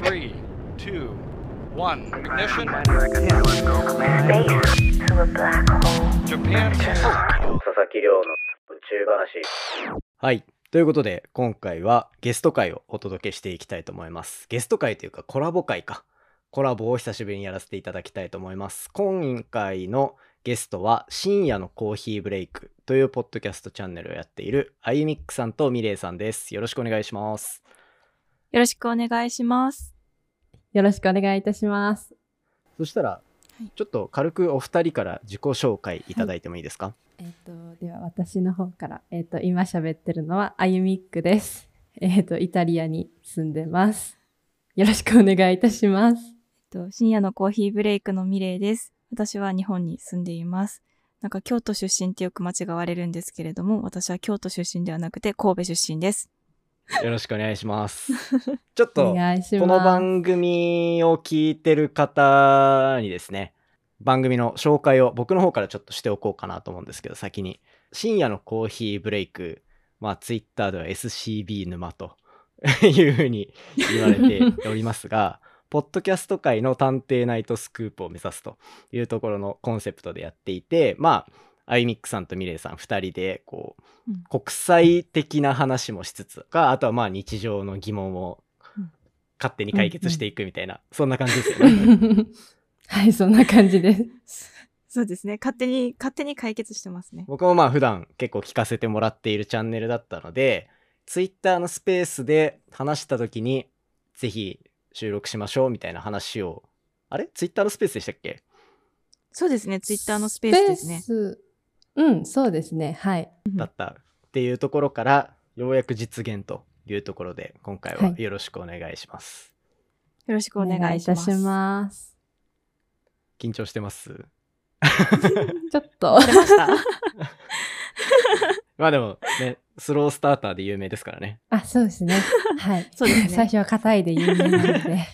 3, 2, 1, ignition. Japan. 佐々木亮の宇宙話。はい。ということで、今回はゲスト回をお届けしていきたいと思います。ゲスト回というかコラボ回か。コラボを久しぶりにやらせていただきたいと思います。今回のゲストは深夜のコーヒーブレイクというポッドキャストチャンネルをやっているあゆみっくさんとみれいさんです。よろしくお願いします。よろしくお願いします。よろしくお願いいたします。そしたら、はい、ちょっと軽くお二人から自己紹介いただいてもいいですか？はい、では私の方から、今喋ってるのはあゆみっくです。イタリアに住んでます。よろしくお願いいたします。深夜のコーヒーブレイクのミレイです。私は日本に住んでいます。なんか京都出身ってよく間違われるんですけれども、私は京都出身ではなくて神戸出身です。よろしくお願いします。ちょっとこの番組を聞いてる方にですね、番組の紹介を僕の方からちょっとしておこうかなと思うんですけど、先に深夜のコーヒーブレイク、まあツイッターでは SCB 沼というふうに言われておりますが、ポッドキャスト界の探偵ナイトスクープを目指すというところのコンセプトでやっていて、まああゆみっくさんとみれいさん2人でこう、うん、国際的な話もしつつか、あとはまあ日常の疑問を勝手に解決していくみたいな、うんうん、そんな感じですよね。はい、そんな感じです。そうですね、勝手に解決してますね。僕もまあ普段結構聞かせてもらっているチャンネルだったので、ツイッターのスペースで話した時にぜひ収録しましょうみたいな話を、あれツイッターのスペースでしたっけ？そうですね、ツイッターのスペースですね。うん、そうですね、はい。だったっていうところからようやく実現というところで、今回はよろしくお願いします。はい、よろしくお願いいたします。緊張してます。ちょっと。出ました。まあでもね、スロースターターで有名ですからね。あ、そうですね。はい。そうですね。最初は硬いで有名なので。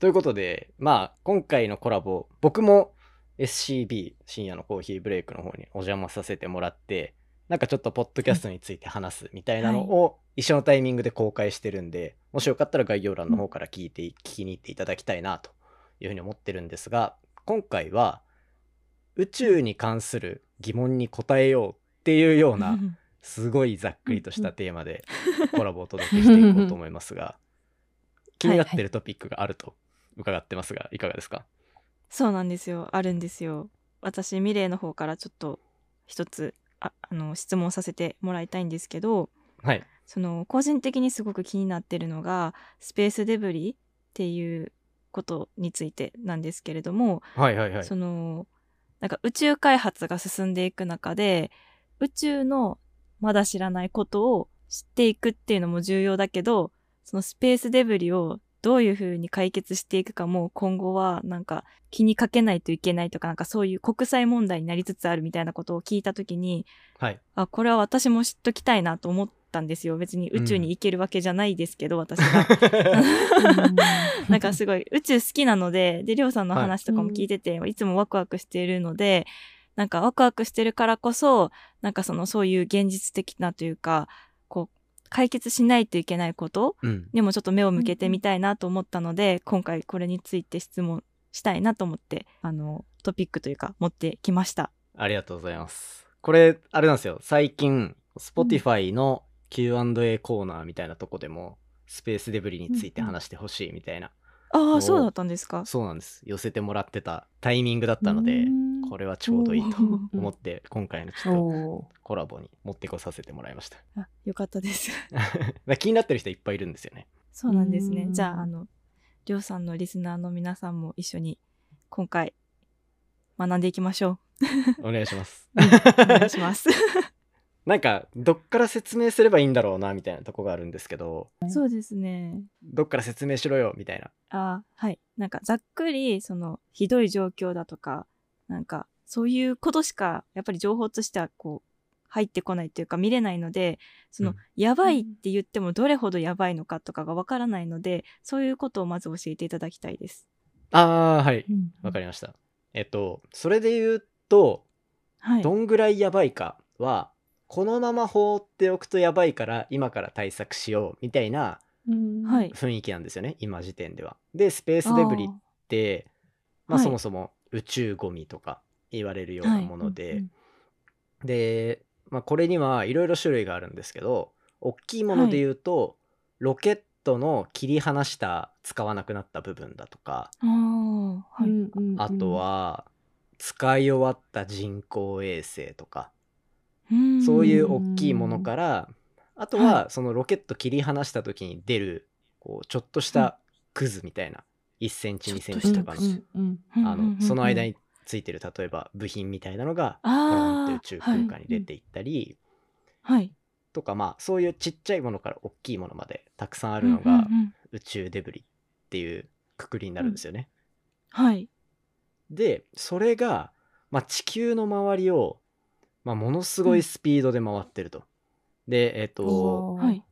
ということで、まあ今回のコラボ、僕もSCB 深夜のコーヒーブレイクの方にお邪魔させてもらって、なんかちょっとポッドキャストについて話すみたいなのを一緒のタイミングで公開してるんで、はい、もしよかったら概要欄の方から聞きに行っていただきたいなというふうに思ってるんですが、今回は宇宙に関する疑問に答えようっていうようなすごいざっくりとしたテーマでコラボをお届けしていこうと思いますが、気になってるトピックがあると伺ってますが、いかがですか？そうなんですよ。あるんですよ。私、ミレイの方からちょっと一つ質問させてもらいたいんですけど、はい、その個人的にすごく気になってるのがスペースデブリっていうことについてなんですけれども、はいはいはい、そのなんか宇宙開発が進んでいく中で、宇宙のまだ知らないことを知っていくっていうのも重要だけど、そのスペースデブリをどういうふうに解決していくかも今後はなんか気にかけないといけないとか、なんかそういう国際問題になりつつあるみたいなことを聞いたときに、はい、あ、これは私も知っときたいなと思ったんですよ。別に宇宙に行けるわけじゃないですけど、私がなんかすごい宇宙好きなので、でりょうさんの話とかも聞いてて、はい、いつもワクワクしているので、なんかワクワクしてるからこそ、なんかそういう現実的なというか、こう解決しないといけないことにもちょっと目を向けてみたいなと思ったので、うん、今回これについて質問したいなと思ってトピックというか持ってきました。ありがとうございます。これあれなんですよ、最近 Spotify の Q&A コーナーみたいなとこでも、スペースデブリについて話してほしいみたいな、うんうん、ああ、そうだったんですか。そうなんです。寄せてもらってたタイミングだったので、これはちょうどいいと思って今回のちょっとコラボに持ってこさせてもらいました。あ、よかったです気になってる人いっぱいいるんですよね。そうなんですね。じゃありょうさんのリスナーの皆さんも一緒に今回学んでいきましょう。お願いしますお願いしますなんかどっから説明すればいいんだろうなみたいなとこがあるんですけど、そうですね、どっから説明しろよみたいな。あ、はい、なんかざっくりひどい状況だとか、なんかそういうことしかやっぱり情報としてはこう入ってこないというか見れないので、うん、やばいって言ってもどれほどやばいのかとかがわからないので、そういうことをまず教えていただきたいです。あー、はい、わかりました。それで言うと、はい、どんぐらいやばいかはこのまま放っておくとやばいから今から対策しようみたいな雰囲気なんですよね、はい、今時点では。でスペースデブリってまあ、そもそも宇宙ゴミとか言われるようなもので、はい、で、まあ、これにはいろいろ種類があるんですけど、大きいもので言うと、はい、ロケットの切り離した使わなくなった部分だとか、 はい、あとは使い終わった人工衛星とか、そういう大きいものから、あとはそのロケット切り離した時に出るこうちょっとしたクズみたいな、1センチ2センチとか のその間についてる例えば部品みたいなのがポーンって宇宙空間に出ていったり、はいはい、とか、まあそういうちっちゃいものから大きいものまでたくさんあるのが宇宙デブリっていうくくりになるんですよね。はい。でそれが、まあ、地球の周りをまあ、ものすごいスピードで回ってると。で、はい、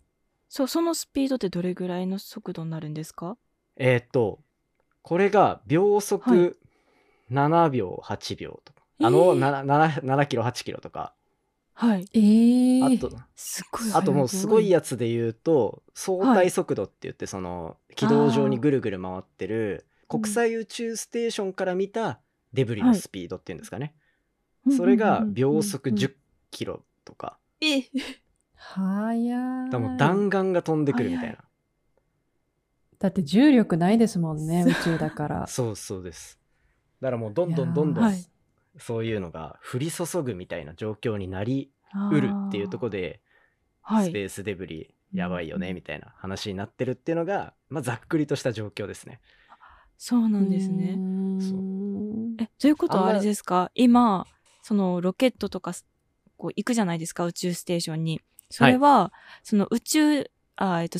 そのスピードってどれぐらいの速度になるんですか？これが秒速7秒、8秒とか、7キロ、8キロとか、はい、すごい。あともうすごいやつで言うと、相対速度って言って、その軌道上にぐるぐる回ってる国際宇宙ステーションから見たデブリのスピードっていうんですかね。はい、それが秒速10キロとか、はやでも弾丸が飛んでくるみたいな。だって重力ないですもんね、宇宙だから。そうです。だからもうどんどんそういうのが降り注ぐみたいな状況になりうるっていうところで、はい、スペースデブリやばいよねみたいな話になってるっていうのが、まあ、ざっくりとした状況ですね。そうなんですね。ということはあれですか、今そのロケットとかこう行くじゃないですか、宇宙ステーションに。それは、はい、そのス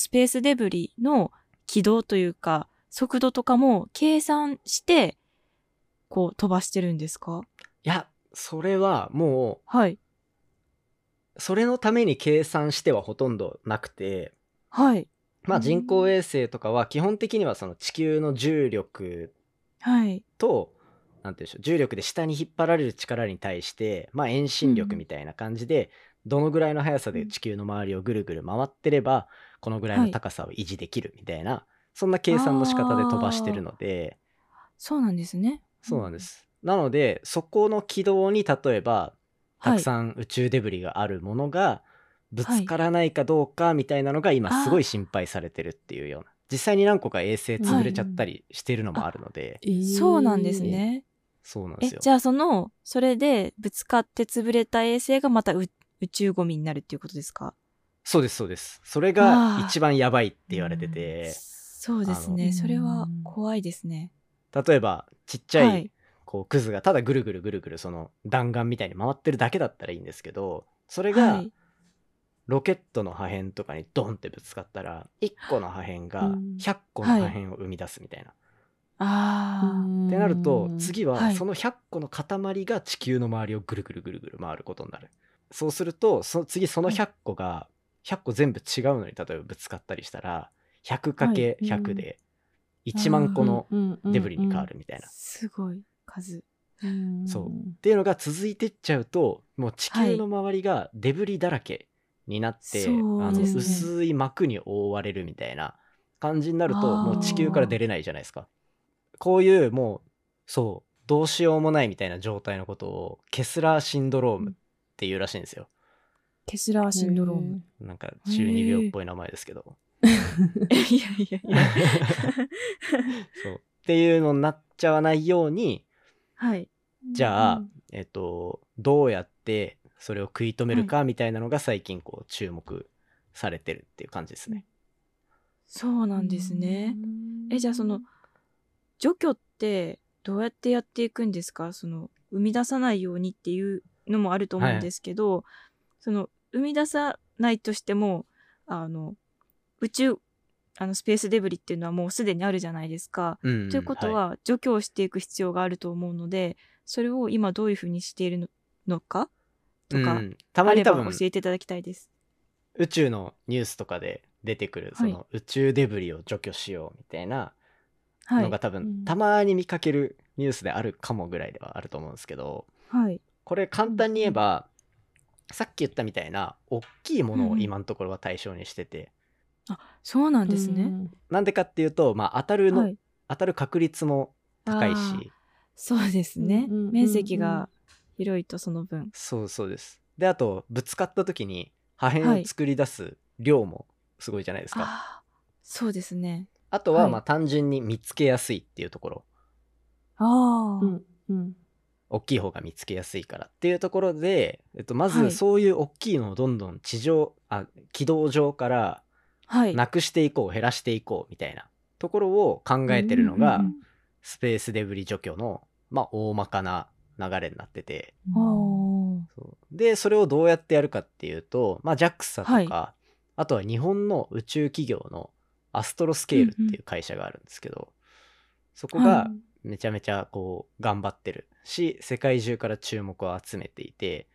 ペースデブリの軌道というか速度とかも計算してこう飛ばしてるんですか？いや、それはもう、はい、それのために計算してはほとんどなくて、はい、まあ、人工衛星とかは基本的にはその地球の重力と、なんていうでしょう、重力で下に引っ張られる力に対して、まあ、遠心力みたいな感じで、どのぐらいの速さで地球の周りをぐるぐる回ってればこのぐらいの高さを維持できるみたいな、はい、そんな計算の仕方で飛ばしてるので。そうなんですね。そうなんです、うん、なのでそこの軌道に例えばたくさん宇宙デブリがあるものがぶつからないかどうかみたいなのが今すごい心配されてるっていうような、実際に何個か衛星潰れちゃったりしてるのもあるので、はい、そうなんですね。そうなんですよ。じゃあそれでぶつかって潰れた衛星がまた宇宙ゴミになるっていうことですか？そうですそうです。それが一番やばいって言われてて、そうですね。それは怖いですね。例えばちっちゃい、はい、こうクズがただぐるぐるぐるぐるその弾丸みたいに回ってるだけだったらいいんですけど、それがロケットの破片とかにドンってぶつかったら1個の破片が100個の破片を生み出すみたいな、はい、ってなると次はその100個の塊が地球の周りをぐるぐるぐるぐる回ることになる。そうすると次その100個が100個全部違うのに例えばぶつかったりしたら 100×100 で1万個のデブリに変わるみたいな、すごい数。そうっていうのが続いてっちゃうと、もう地球の周りがデブリだらけになって、はい、薄い膜に覆われるみたいな感じになると、もう地球から出れないじゃないですか。こういうもうどうしようもないみたいな状態のことをケスラーシンドロームっていうらしいんですよ。ケスラーシンドローム、なんか12秒っぽい名前ですけどいやそうっていうのになっちゃわないように、はい、じゃあ、どうやってそれを食い止めるかみたいなのが最近こう注目されてるっていう感じですね。そうなんですね。じゃあ除去ってどうやってやっていくんですか？その生み出さないようにっていうのもあると思うんですけど、はい、生み出さないとしてもスペースデブリっていうのはもうすでにあるじゃないですか、うん、ということは、はい、除去をしていく必要があると思うので、それを今どういうふうにしているのかとか、うん、たまに多分あれば教えていただきたいです。宇宙のニュースとかで出てくるはい、宇宙デブリを除去しようみたいなのが多分、はい、たまに見かけるニュースであるかもぐらいではあると思うんですけど、はい、これ簡単に言えばさっき言ったみたいな大きいものを今のところは対象にしてて、うん、あ、そうなんですね。なんでかっていうと、まあ、はい、当たる確率も高いし。そうですね、うんうんうんうん、面積が広いとその分。そうそうです。で、あとぶつかった時に破片を作り出す量もすごいじゃないですか、はい、あ、そうですね。あとはまあ単純に見つけやすいっていうところ、はい、ああ、うんうん、大きい方が見つけやすいからっていうところで、まずそういう大きいのをどんどん軌道上からなくしていこう、はい、減らしていこうみたいなところを考えてるのが、うんうんうん、スペースデブリ除去の、まあ、大まかな流れになってて、そうで、それをどうやってやるかっていうと、まあ、JAXA とか、はい、あとは日本の宇宙企業のアストロスケールっていう会社があるんですけど、うんうん、そこがめちゃめちゃこう頑張ってるし、世界中から注目を集めていて、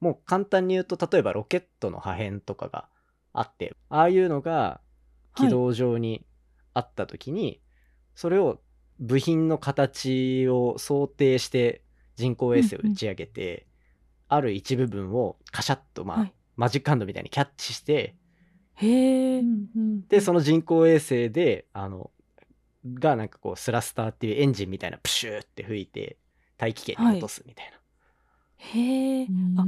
もう簡単に言うと、例えばロケットの破片とかがあって、ああいうのが軌道上にあった時に、はい、それを部品の形を想定して人工衛星を打ち上げて、うんうん、ある一部分をカシャッと、まあ、はい、マジックハンドみたいにキャッチして、へえ。で、その人工衛星でがなんかこうスラスターっていうエンジンみたいなプシューって吹いて大気圏に落とすみたいな、はい、へえ。あ、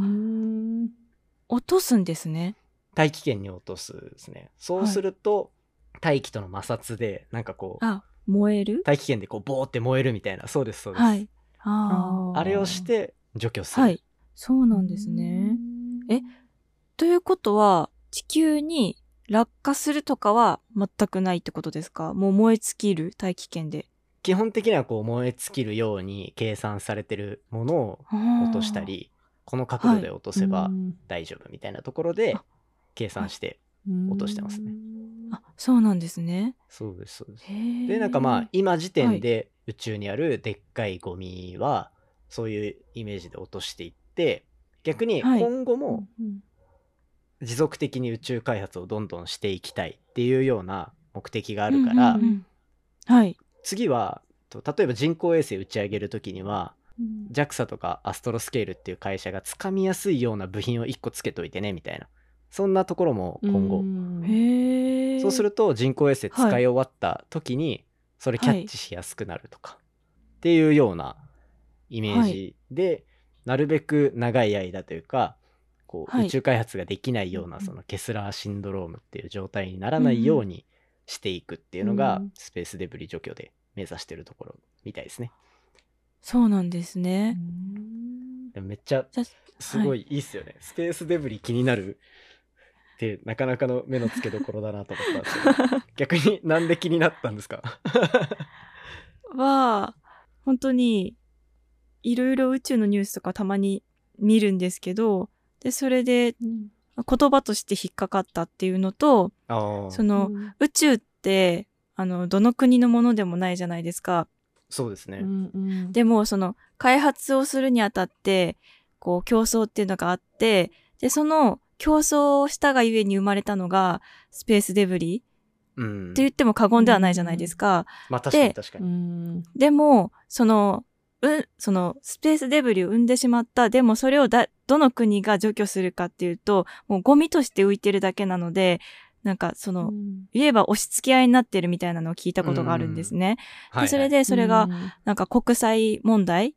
落とすんですね。大気圏に落とすですね。そうすると、はい、大気との摩擦でなんかこう、あ、燃える、大気圏でこうボーって燃えるみたいな。そうですそうです、はい、あれをして除去する、はい、そうなんですね。え、ということは地球に落下するとかは全くないってことですか？もう燃え尽きる、大気圏で基本的にはこう燃え尽きるように計算されてるものを落としたり、この角度で落とせば大丈夫みたいなところで計算して落としてますね。あ、そうなんですね。そうですそうです。で、なんかまあ今時点で宇宙にあるでっかいゴミはそういうイメージで落としていって、逆に今後も持続的に宇宙開発をどんどんしていきたいっていうような目的があるから、うんうんうん、はい、次は例えば人工衛星打ち上げるときには、うん、JAXA とかアストロスケールっていう会社がつかみやすいような部品を1個つけといてねみたいな、そんなところも今後、へー、そうすると人工衛星使い終わった時にそれキャッチしやすくなるとかっていうようなイメージで、はい、なるべく長い間というかこう宇宙開発ができないような、そのケスラーシンドロームっていう状態にならないようにしていくっていうのがスペースデブリ除去で目指してるところみたいですね。そうなんですね。めっちゃすごいいいっすよね、はい、スペースデブリ気になるってなかなかの目の付けどころだなと思ったんですけど逆になんで気になったんですか？は本当にいろいろ宇宙のニュースとかたまに見るんですけど、でそれで言葉として引っかかったっていうのと、その宇宙ってどの国のものでもないじゃないですか。そうですね、うんうん、でもその開発をするにあたってこう競争っていうのがあって、でその競争をしたがゆえに生まれたのがスペースデブリ、うん、と言っても過言ではないじゃないですか、うん、まあ確かに確かに。でもそのスペースデブリを生んでしまった。でもそれをどの国が除去するかっていうと、もうゴミとして浮いてるだけなので、なんかその、うん、言えば押し付け合いになってるみたいなのを聞いたことがあるんですね、うん、でそれでそれがなんか国際問題、うん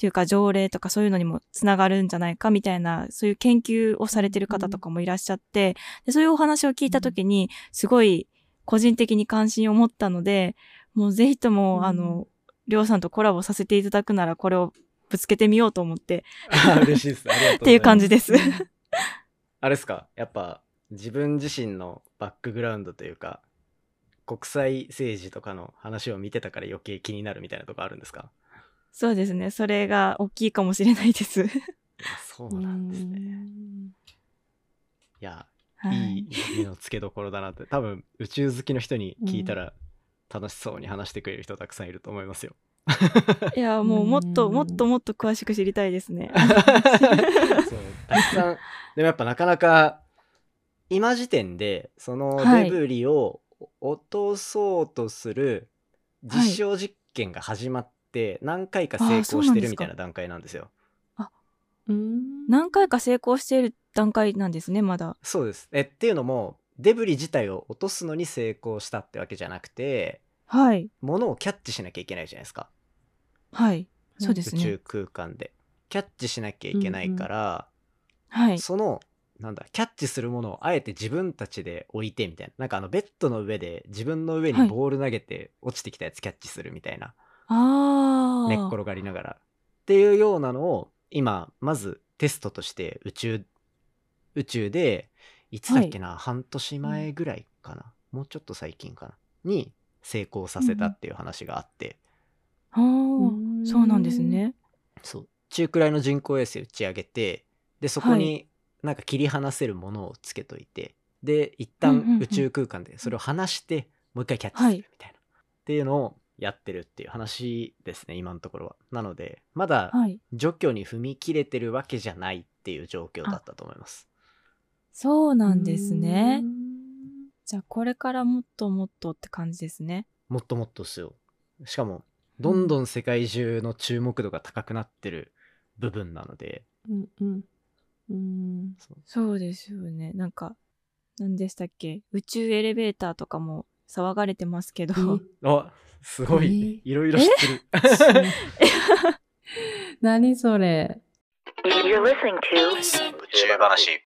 というか条例とかそういうのにもつながるんじゃないかみたいな、そういう研究をされてる方とかもいらっしゃって、うん、でそういうお話を聞いた時にすごい個人的に関心を持ったので、もうぜひとも、うん、りょうさんとコラボさせていただくならこれをぶつけてみようと思って嬉しいです。ありがとうございますっていう感じですあれですか、やっぱ自分自身のバックグラウンドというか国際政治とかの話を見てたから余計気になるみたいなとこあるんですか？そうですね、それが大きいかもしれないですそうなんですね。いや、はい、いい目の付けどころだなって、多分宇宙好きの人に聞いたら楽しそうに話してくれる人たくさんいると思いますよいや、もうもっともっともっと詳しく知りたいですねそう、たくさん。でもやっぱなかなか今時点でそのデブリを落とそうとする実証実験が始まって、はい、何回か成功してるみたいな段階なんですよ。あ、何回か成功している段階なんですね、まだ。そうです。っていうのもデブリ自体を落とすのに成功したってわけじゃなくて、はい、物をキャッチしなきゃいけないじゃないですか。はい、そうですね。宇宙空間でキャッチしなきゃいけないから、うんうん、はい、そのなんだキャッチするものをあえて自分たちで置いてみたいな、なんかベッドの上で自分の上にボール投げて落ちてきたやつキャッチするみたいな、はい、寝っ転がりながらっていうようなのを今まずテストとして宇宙でいつだっけな、はい、半年前ぐらいかな、もうちょっと最近かなに成功させたっていう話があって、うん、そうなんですね。そう、中くらいの人工衛星打ち上げて、でそこになんか切り離せるものをつけといて、で一旦宇宙空間でそれを離してもう一回キャッチするみたいな、はい、っていうのをやってるっていう話ですね、今のところは。なのでまだ除去に踏み切れてるわけじゃないっていう状況だったと思います。そうなんですね。じゃあこれからもっともっとって感じですね。もっともっとですよ。しかもどんどん世界中の注目度が高くなってる部分なので、うんうんうん、そうですよね。なんか何でしたっけ、宇宙エレベーターとかも騒がれてますけど、あ、すごいいろいろ知ってる何それ。You're listening to 宇宙話。